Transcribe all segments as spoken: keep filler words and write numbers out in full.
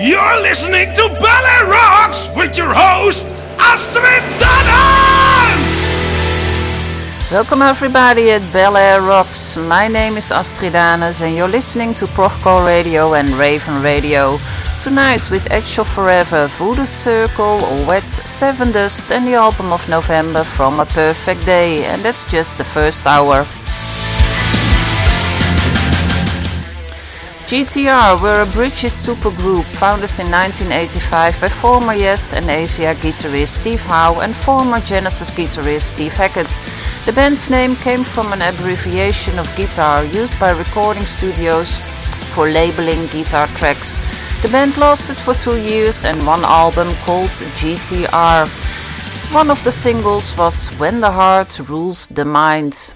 You're listening to Ballet Rocks with your host, Astrid Danes! Welcome everybody at Ballet Rocks. My name is Astrid Danes and you're listening to ProgCor Radio and Raven Radio. Tonight with Edge of Forever, Voodoo Circle, W E T, Sevendust and the album of November from A Perfect Day. And that's just the first hour. G T R were a British supergroup founded in nineteen eighty-five by former Yes and Asia guitarist Steve Howe and former Genesis guitarist Steve Hackett. The band's name came from an abbreviation of guitar used by recording studios for labeling guitar tracks. The band lasted for two years and one album called G T R. One of the singles was When the Heart Rules the Mind.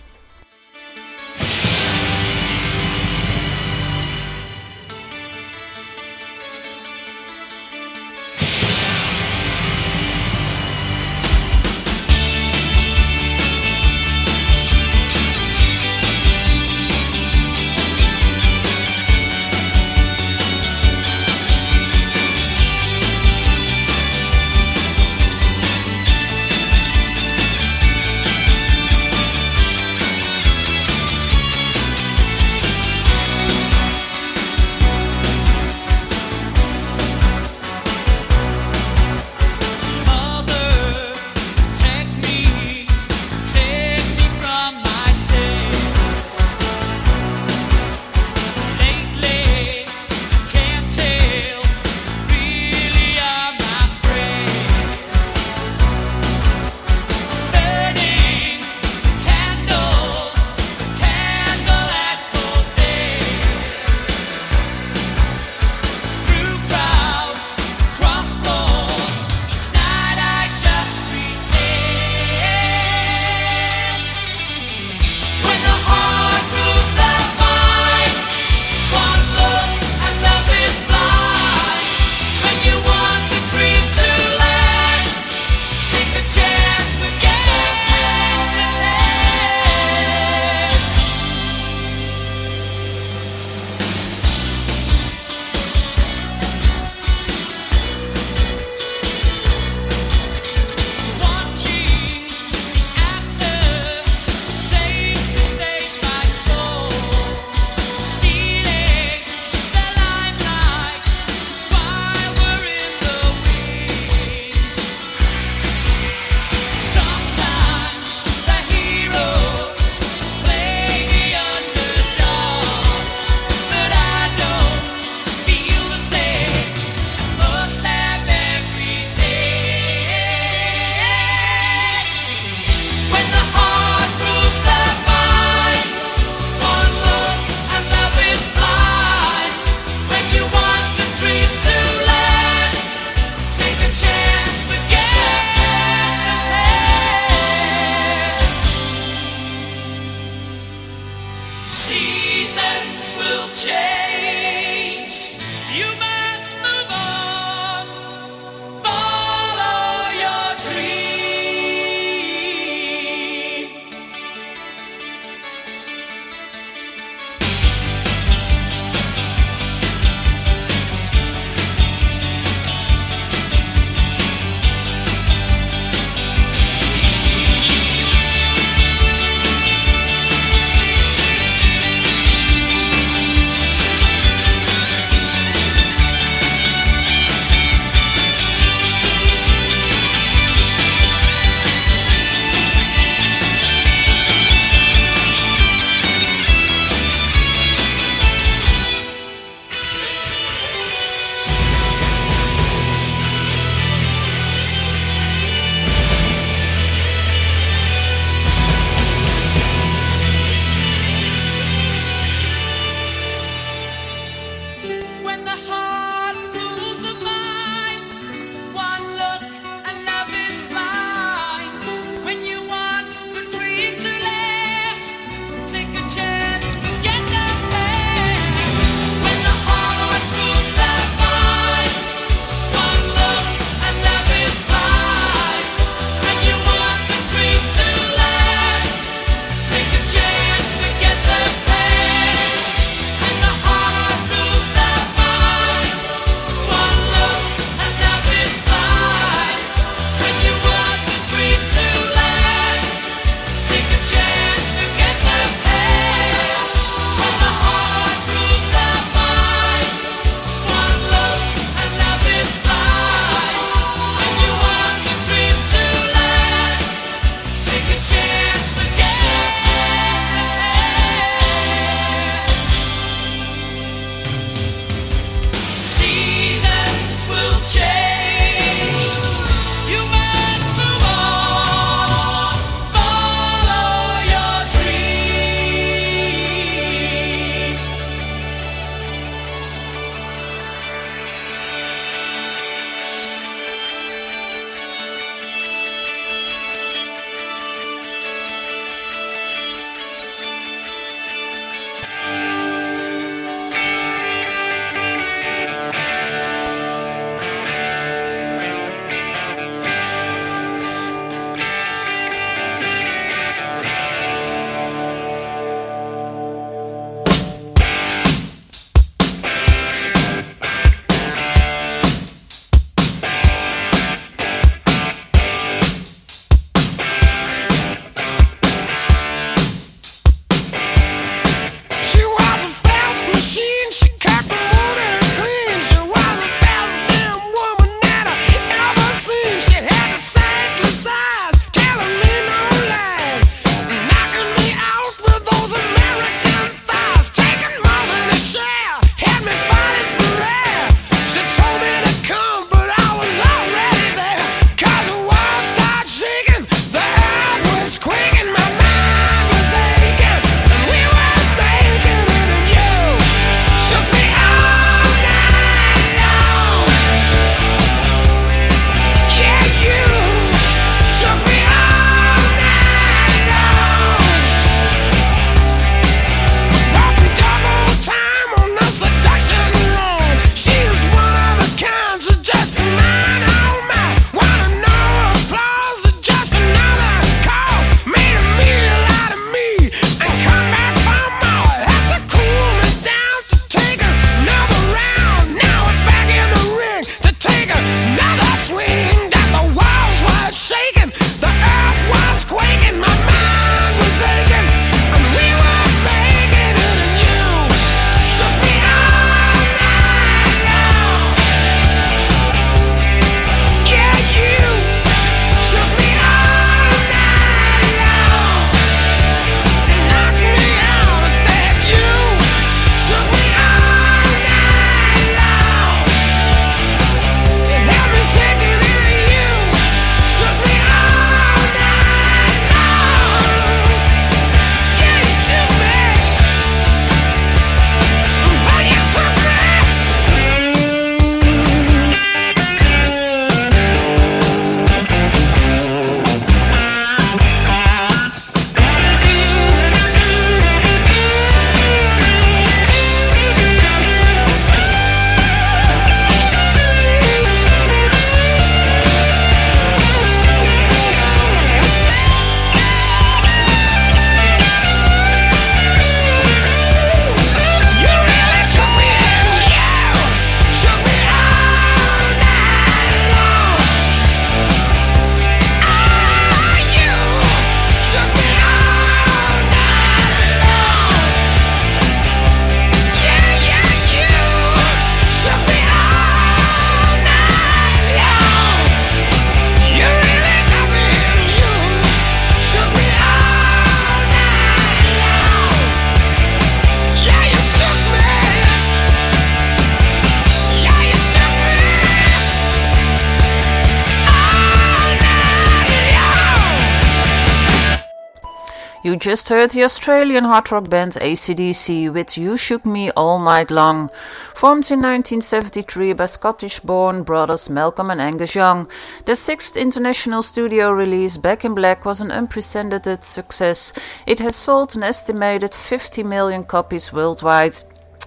You just heard the Australian hard rock band A C D C with You Shook Me All Night Long. Formed in nineteen seventy-three by Scottish-born brothers Malcolm and Angus Young, their sixth international studio release Back in Black was an unprecedented success. It has sold an estimated fifty million copies worldwide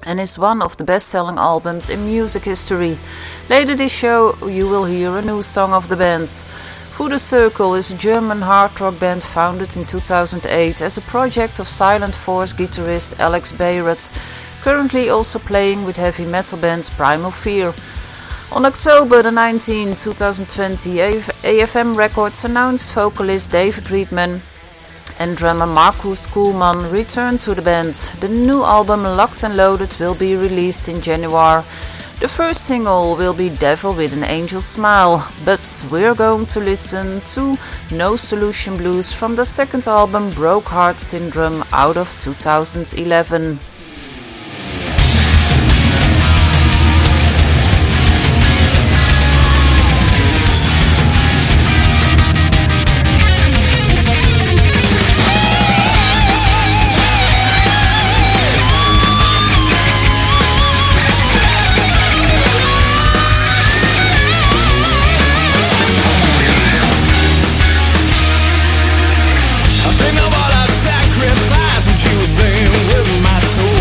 and is one of the best-selling albums in music history. Later this show you will hear a new song of the band. Fooder Circle is a German hard rock band founded in two thousand eight as a project of Silent Force guitarist Alex Beyrodt, currently also playing with heavy metal band Primal Fear. On October the nineteenth, twenty twenty, A F M Records announced vocalist David Riedman and drummer Markus Kuhlmann returned to the band. The new album Locked and Loaded will be released in January. The first single will be Devil with an Angel Smile, but we're going to listen to No Solution Blues from the second album Broke Heart Syndrome out of two thousand eleven. Think of all the sacrifice that you've been with my soul.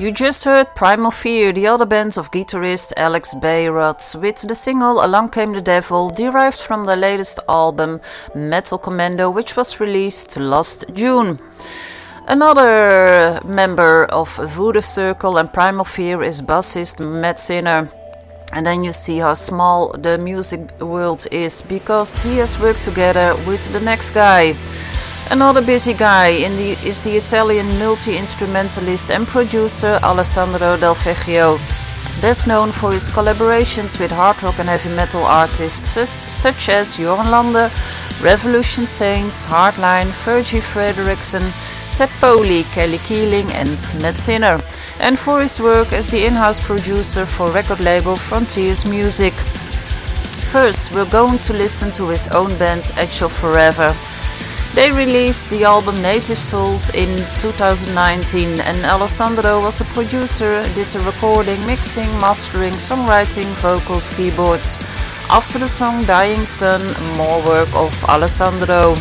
You just heard Primal Fear, the other band of guitarist Alex Beyrodt, with the single Along Came the Devil, derived from their latest album Metal Commando, which was released last June. Another member of Voodoo Circle and Primal Fear is bassist Matt Sinner. And then you see how small the music world is, because he has worked together with the next guy. Another busy guy in the, is the Italian multi-instrumentalist and producer Alessandro Del Vecchio, best known for his collaborations with hard rock and heavy metal artists su- such as Joran Lande, Revolution Saints, Hardline, Virgie Frederickson, Ted Poley, Kelly Keeling and Matt Sinner, and for his work as the in-house producer for record label Frontiers Music. First, we're going to listen to his own band Edge of Forever. They released the album Native Souls in two thousand nineteen, and Alessandro was a producer, did the recording, mixing, mastering, songwriting, vocals, keyboards. After the song Dying Sun, more work of Alessandro.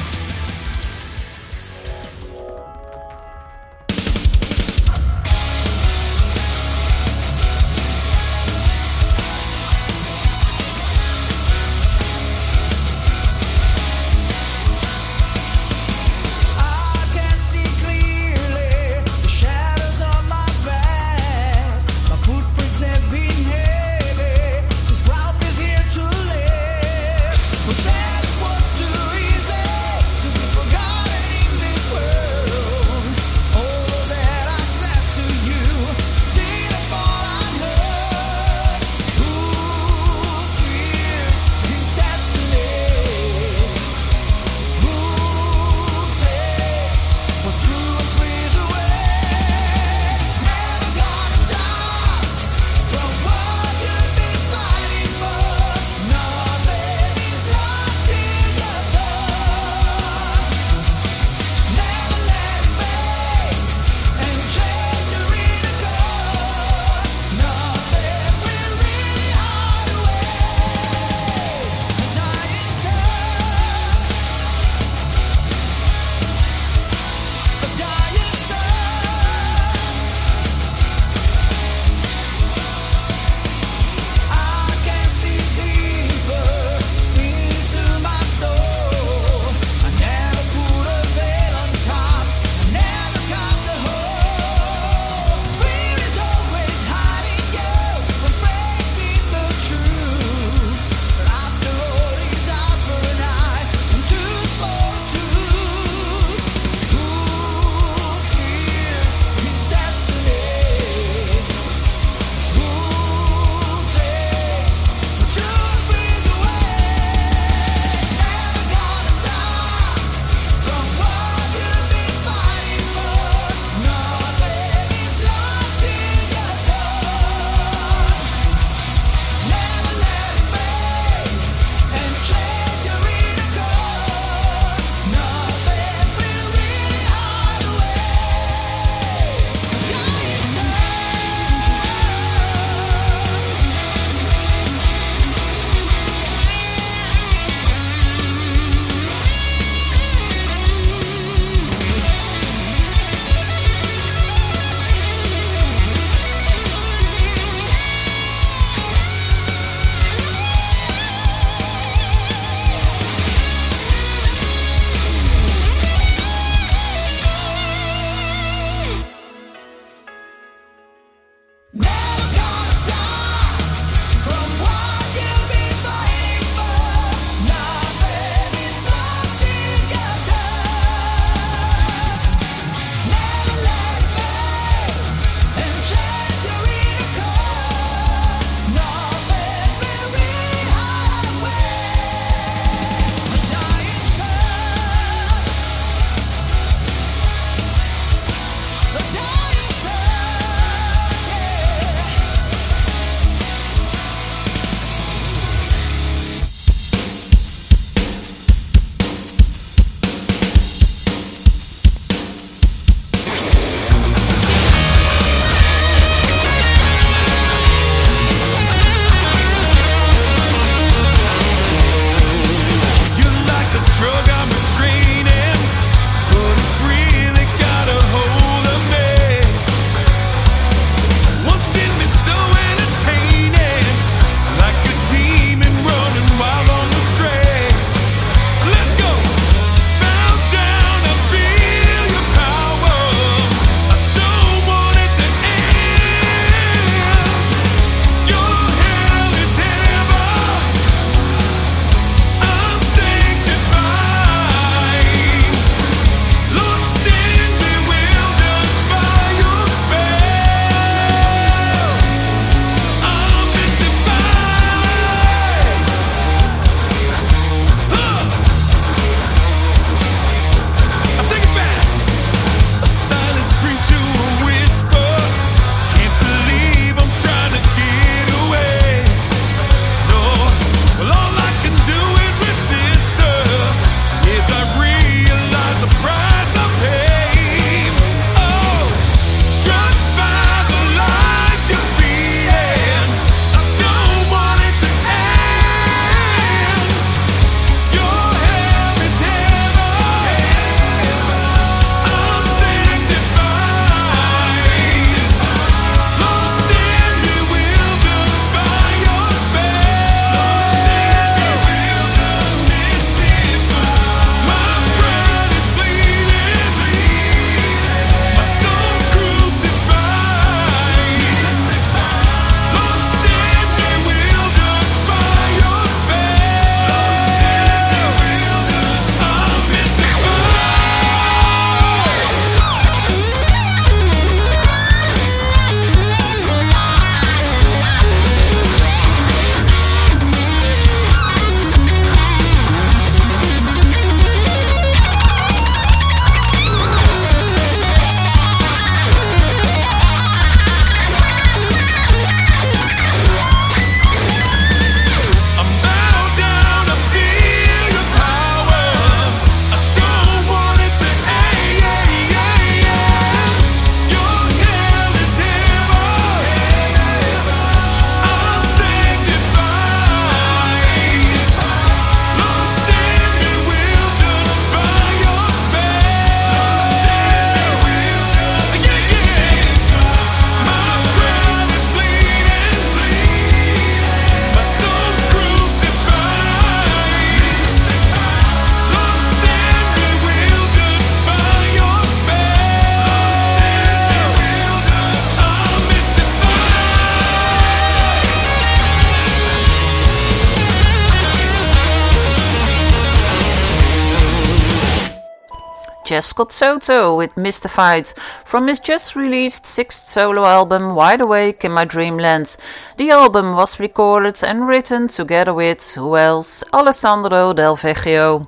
Jeff Scott Soto with Mystified from his just released sixth solo album Wide Awake in My Dreamland. The album was recorded and written together with, who else, Alessandro Del Vecchio.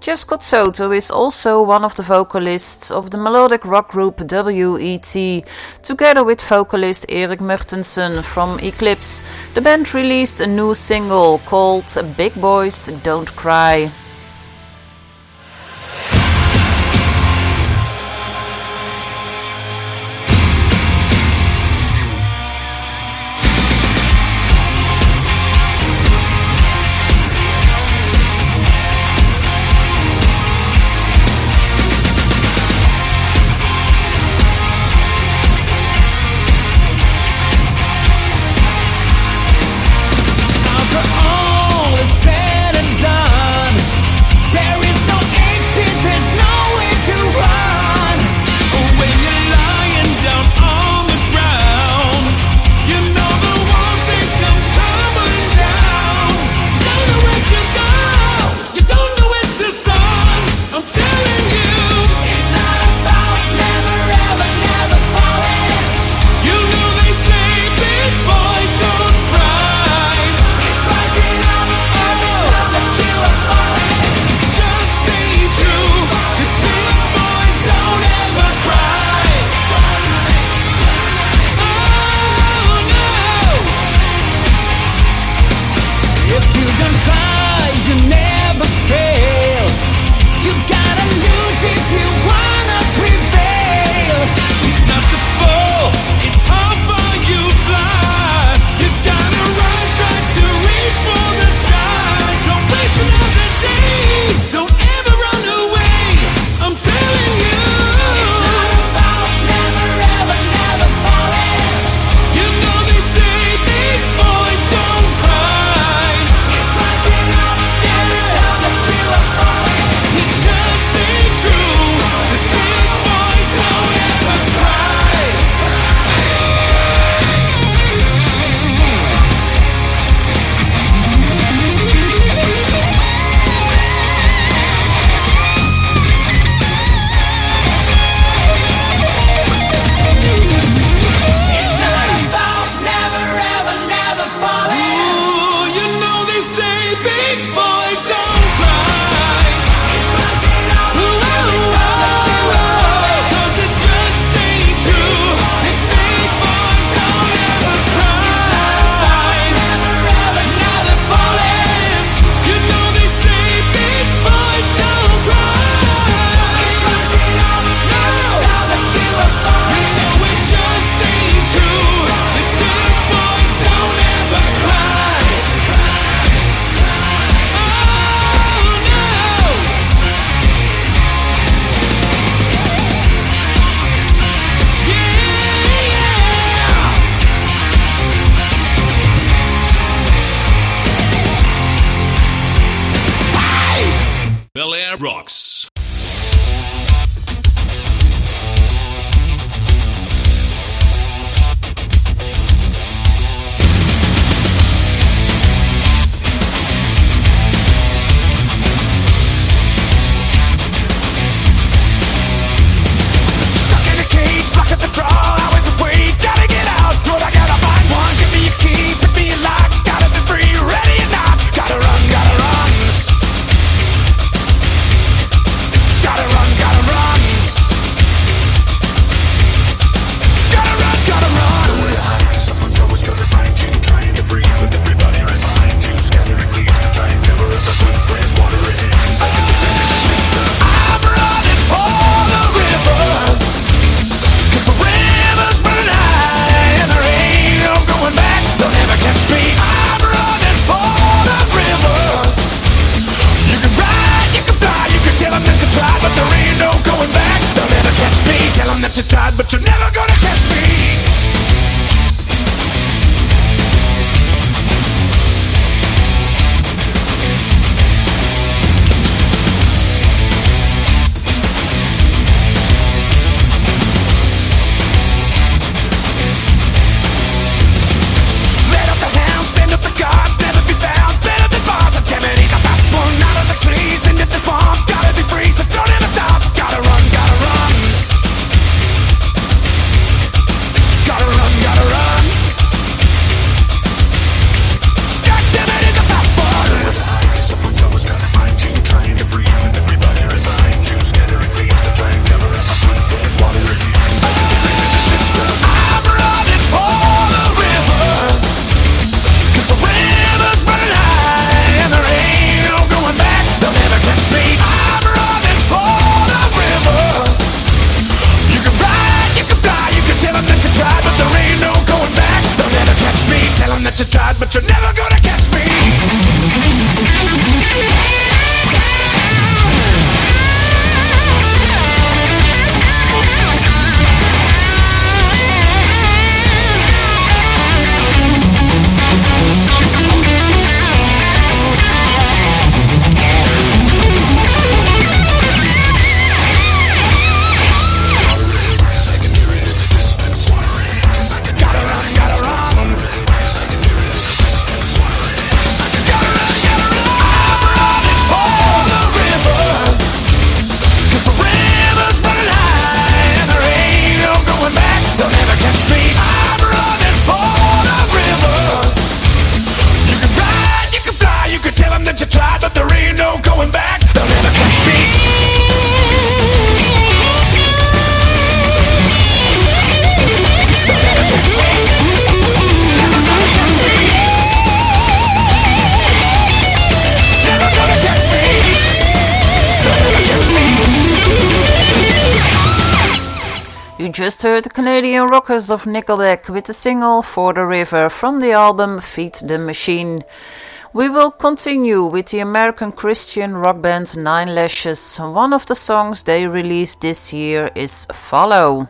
Jeff Scott Soto is also one of the vocalists of the melodic rock group W E T Together with vocalist Erik Mortensen from Eclipse, the band released a new single called Big Boys Don't Cry. just heard the Canadian rockers of Nickelback with the single For the River from the album Feed the Machine. We will continue with the American Christian rock band Nine Lashes. One of the songs they released this year is Follow.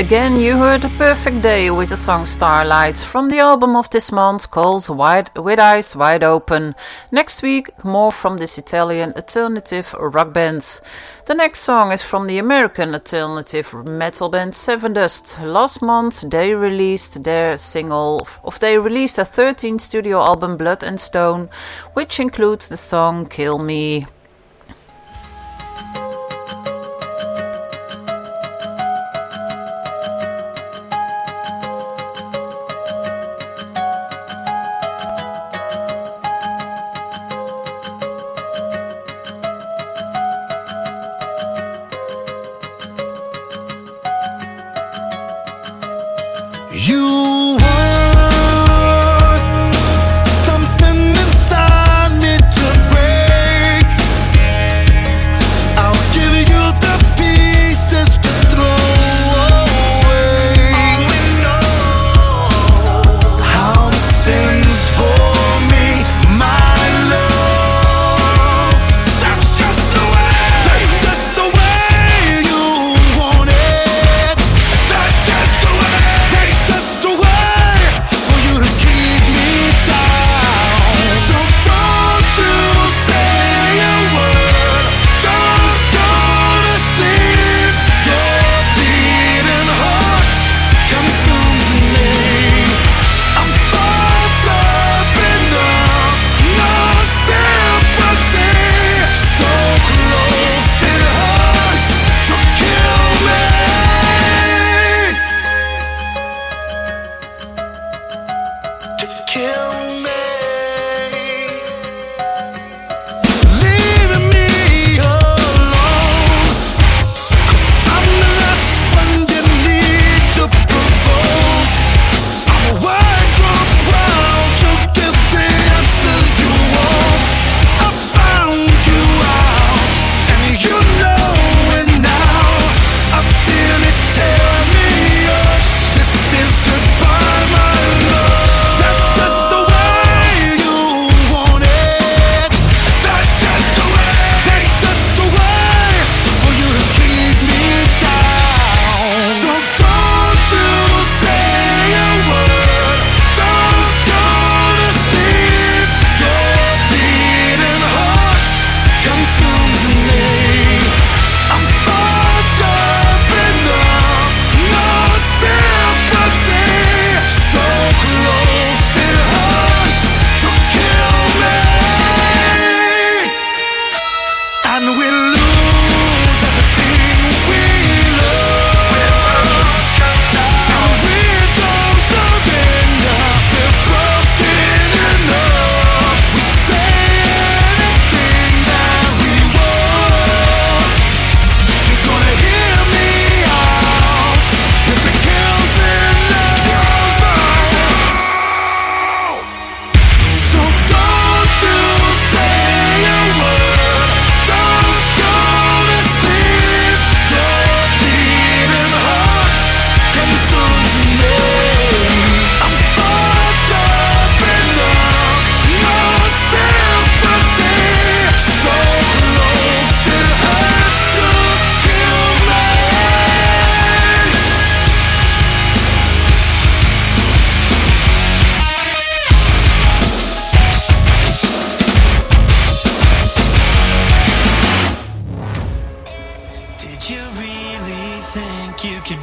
Again, you heard A Perfect Day with the song Starlight from the album of this month called Wide, With Eyes Wide Open. Next week, more from this Italian alternative rock band. The next song is from the American alternative metal band Sevendust. Last month, they released their single, of they released their thirteenth studio album Blood and Stone, which includes the song Kill Me.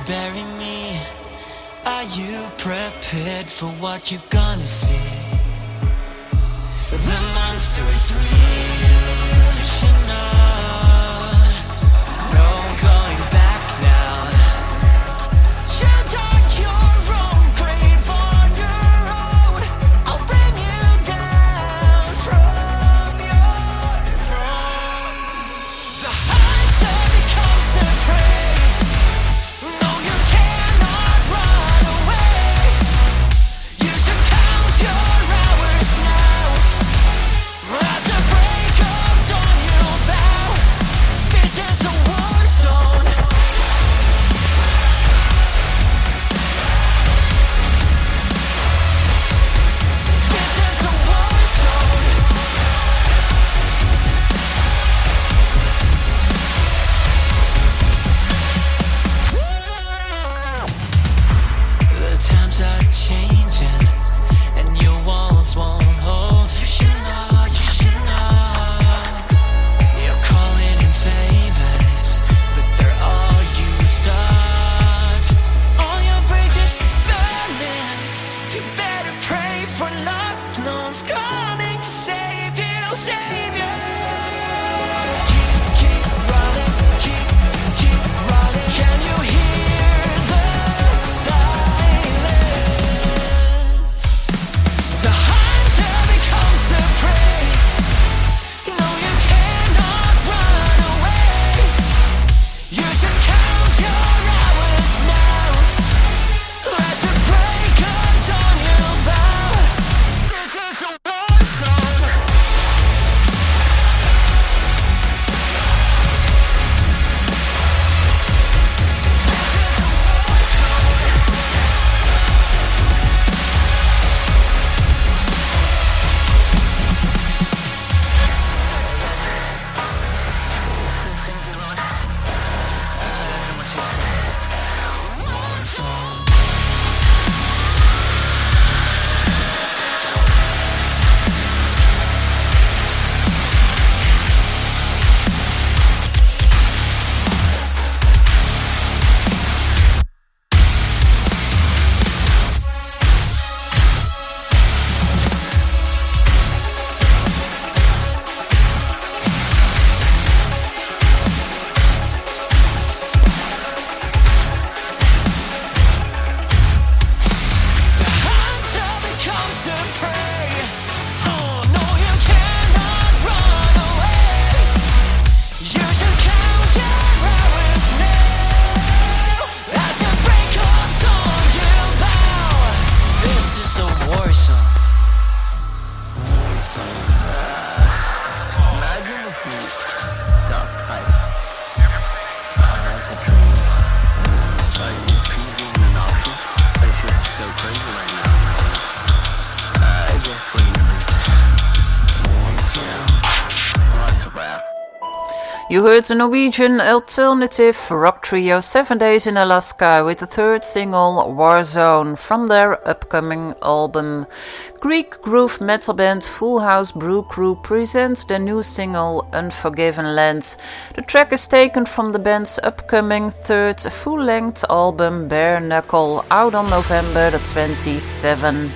bury me? Are you prepared for what you're gonna see? The monster is real, you should know. No going back now. You heard the Norwegian alternative rock trio Seven Days in Alaska with the third single Warzone from their upcoming album. Greek groove metal band Full House Brew Crew presents their new single Unforgiven Land. The track is taken from the band's upcoming third full-length album Bare Knuckle, out on November the twenty-seventh.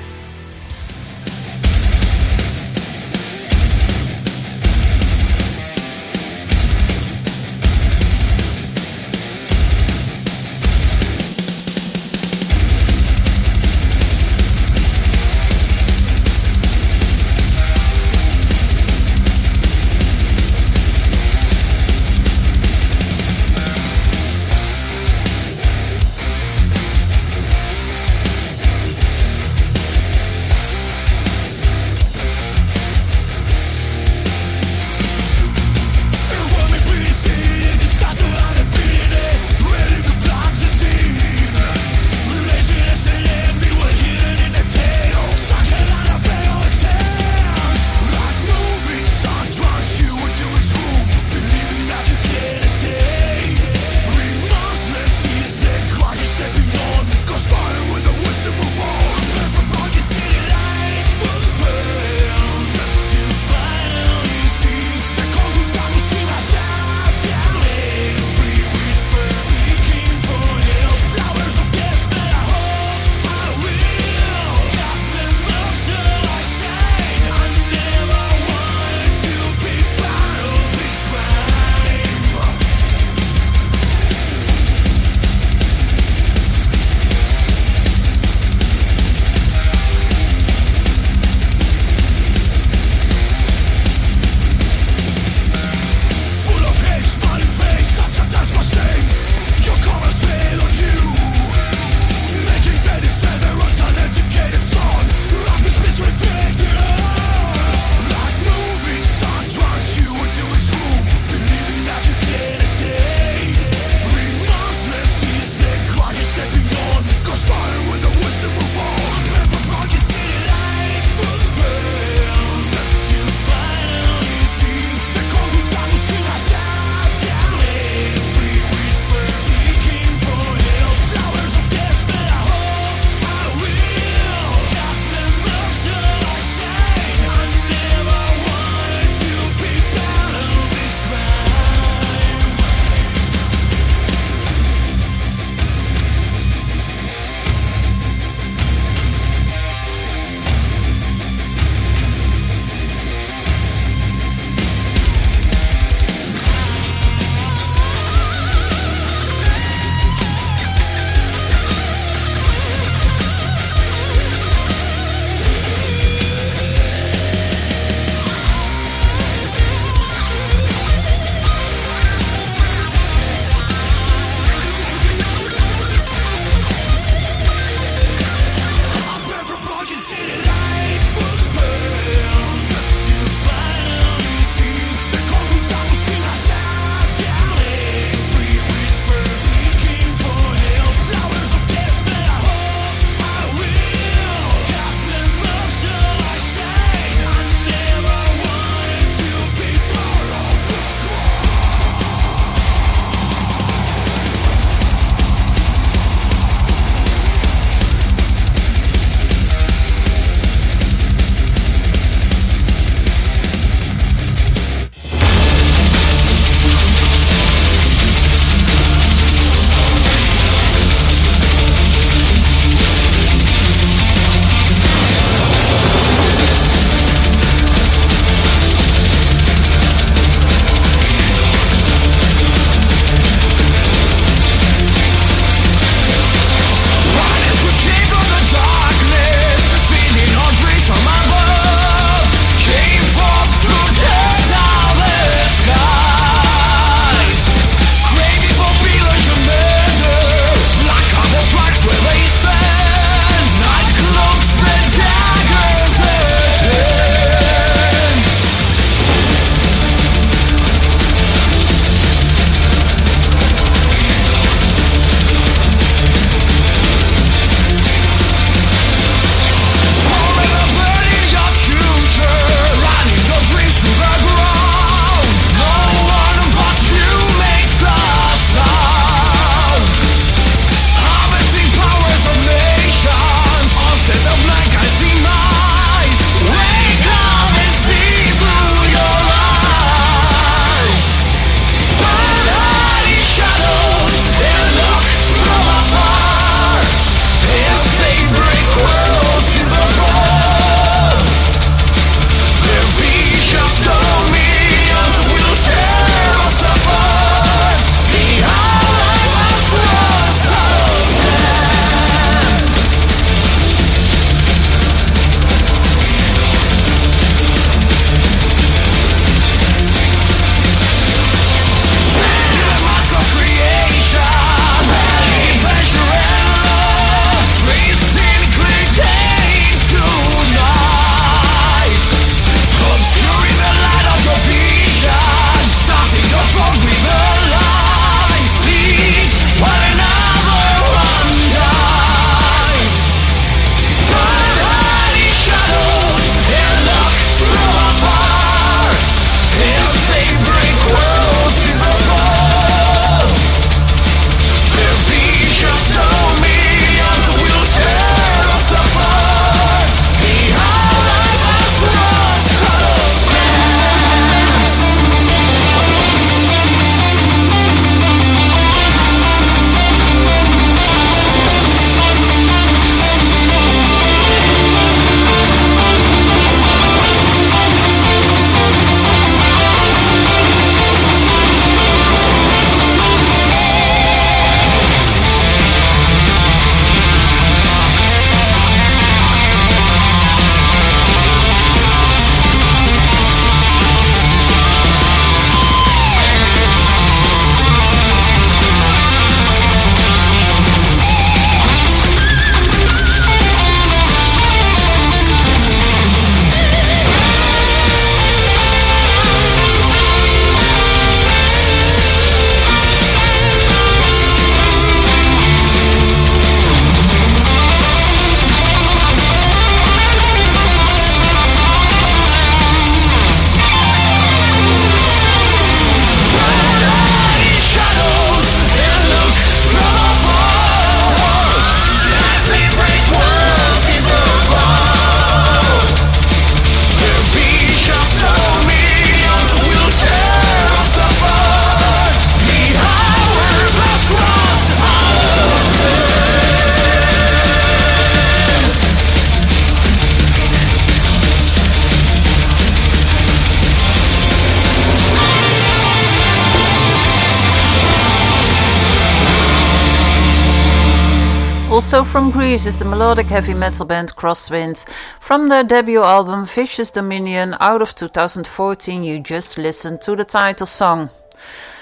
Also from Greece is the melodic heavy metal band Crosswind. From their debut album Vicious Dominion out of two thousand fourteen, you just listened to the title song.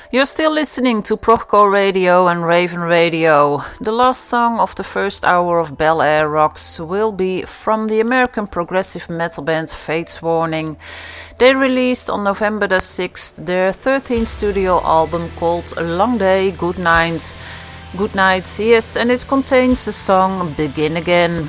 You're still listening to ProgCor Radio and Raven Radio. The last song of the first hour of Bel Air Rocks will be from the American progressive metal band Fate's Warning. They released on November the sixth their thirteenth studio album called Long Day, Good Night. Good Night, yes, and it contains the song Begin Again.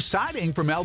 Siding from L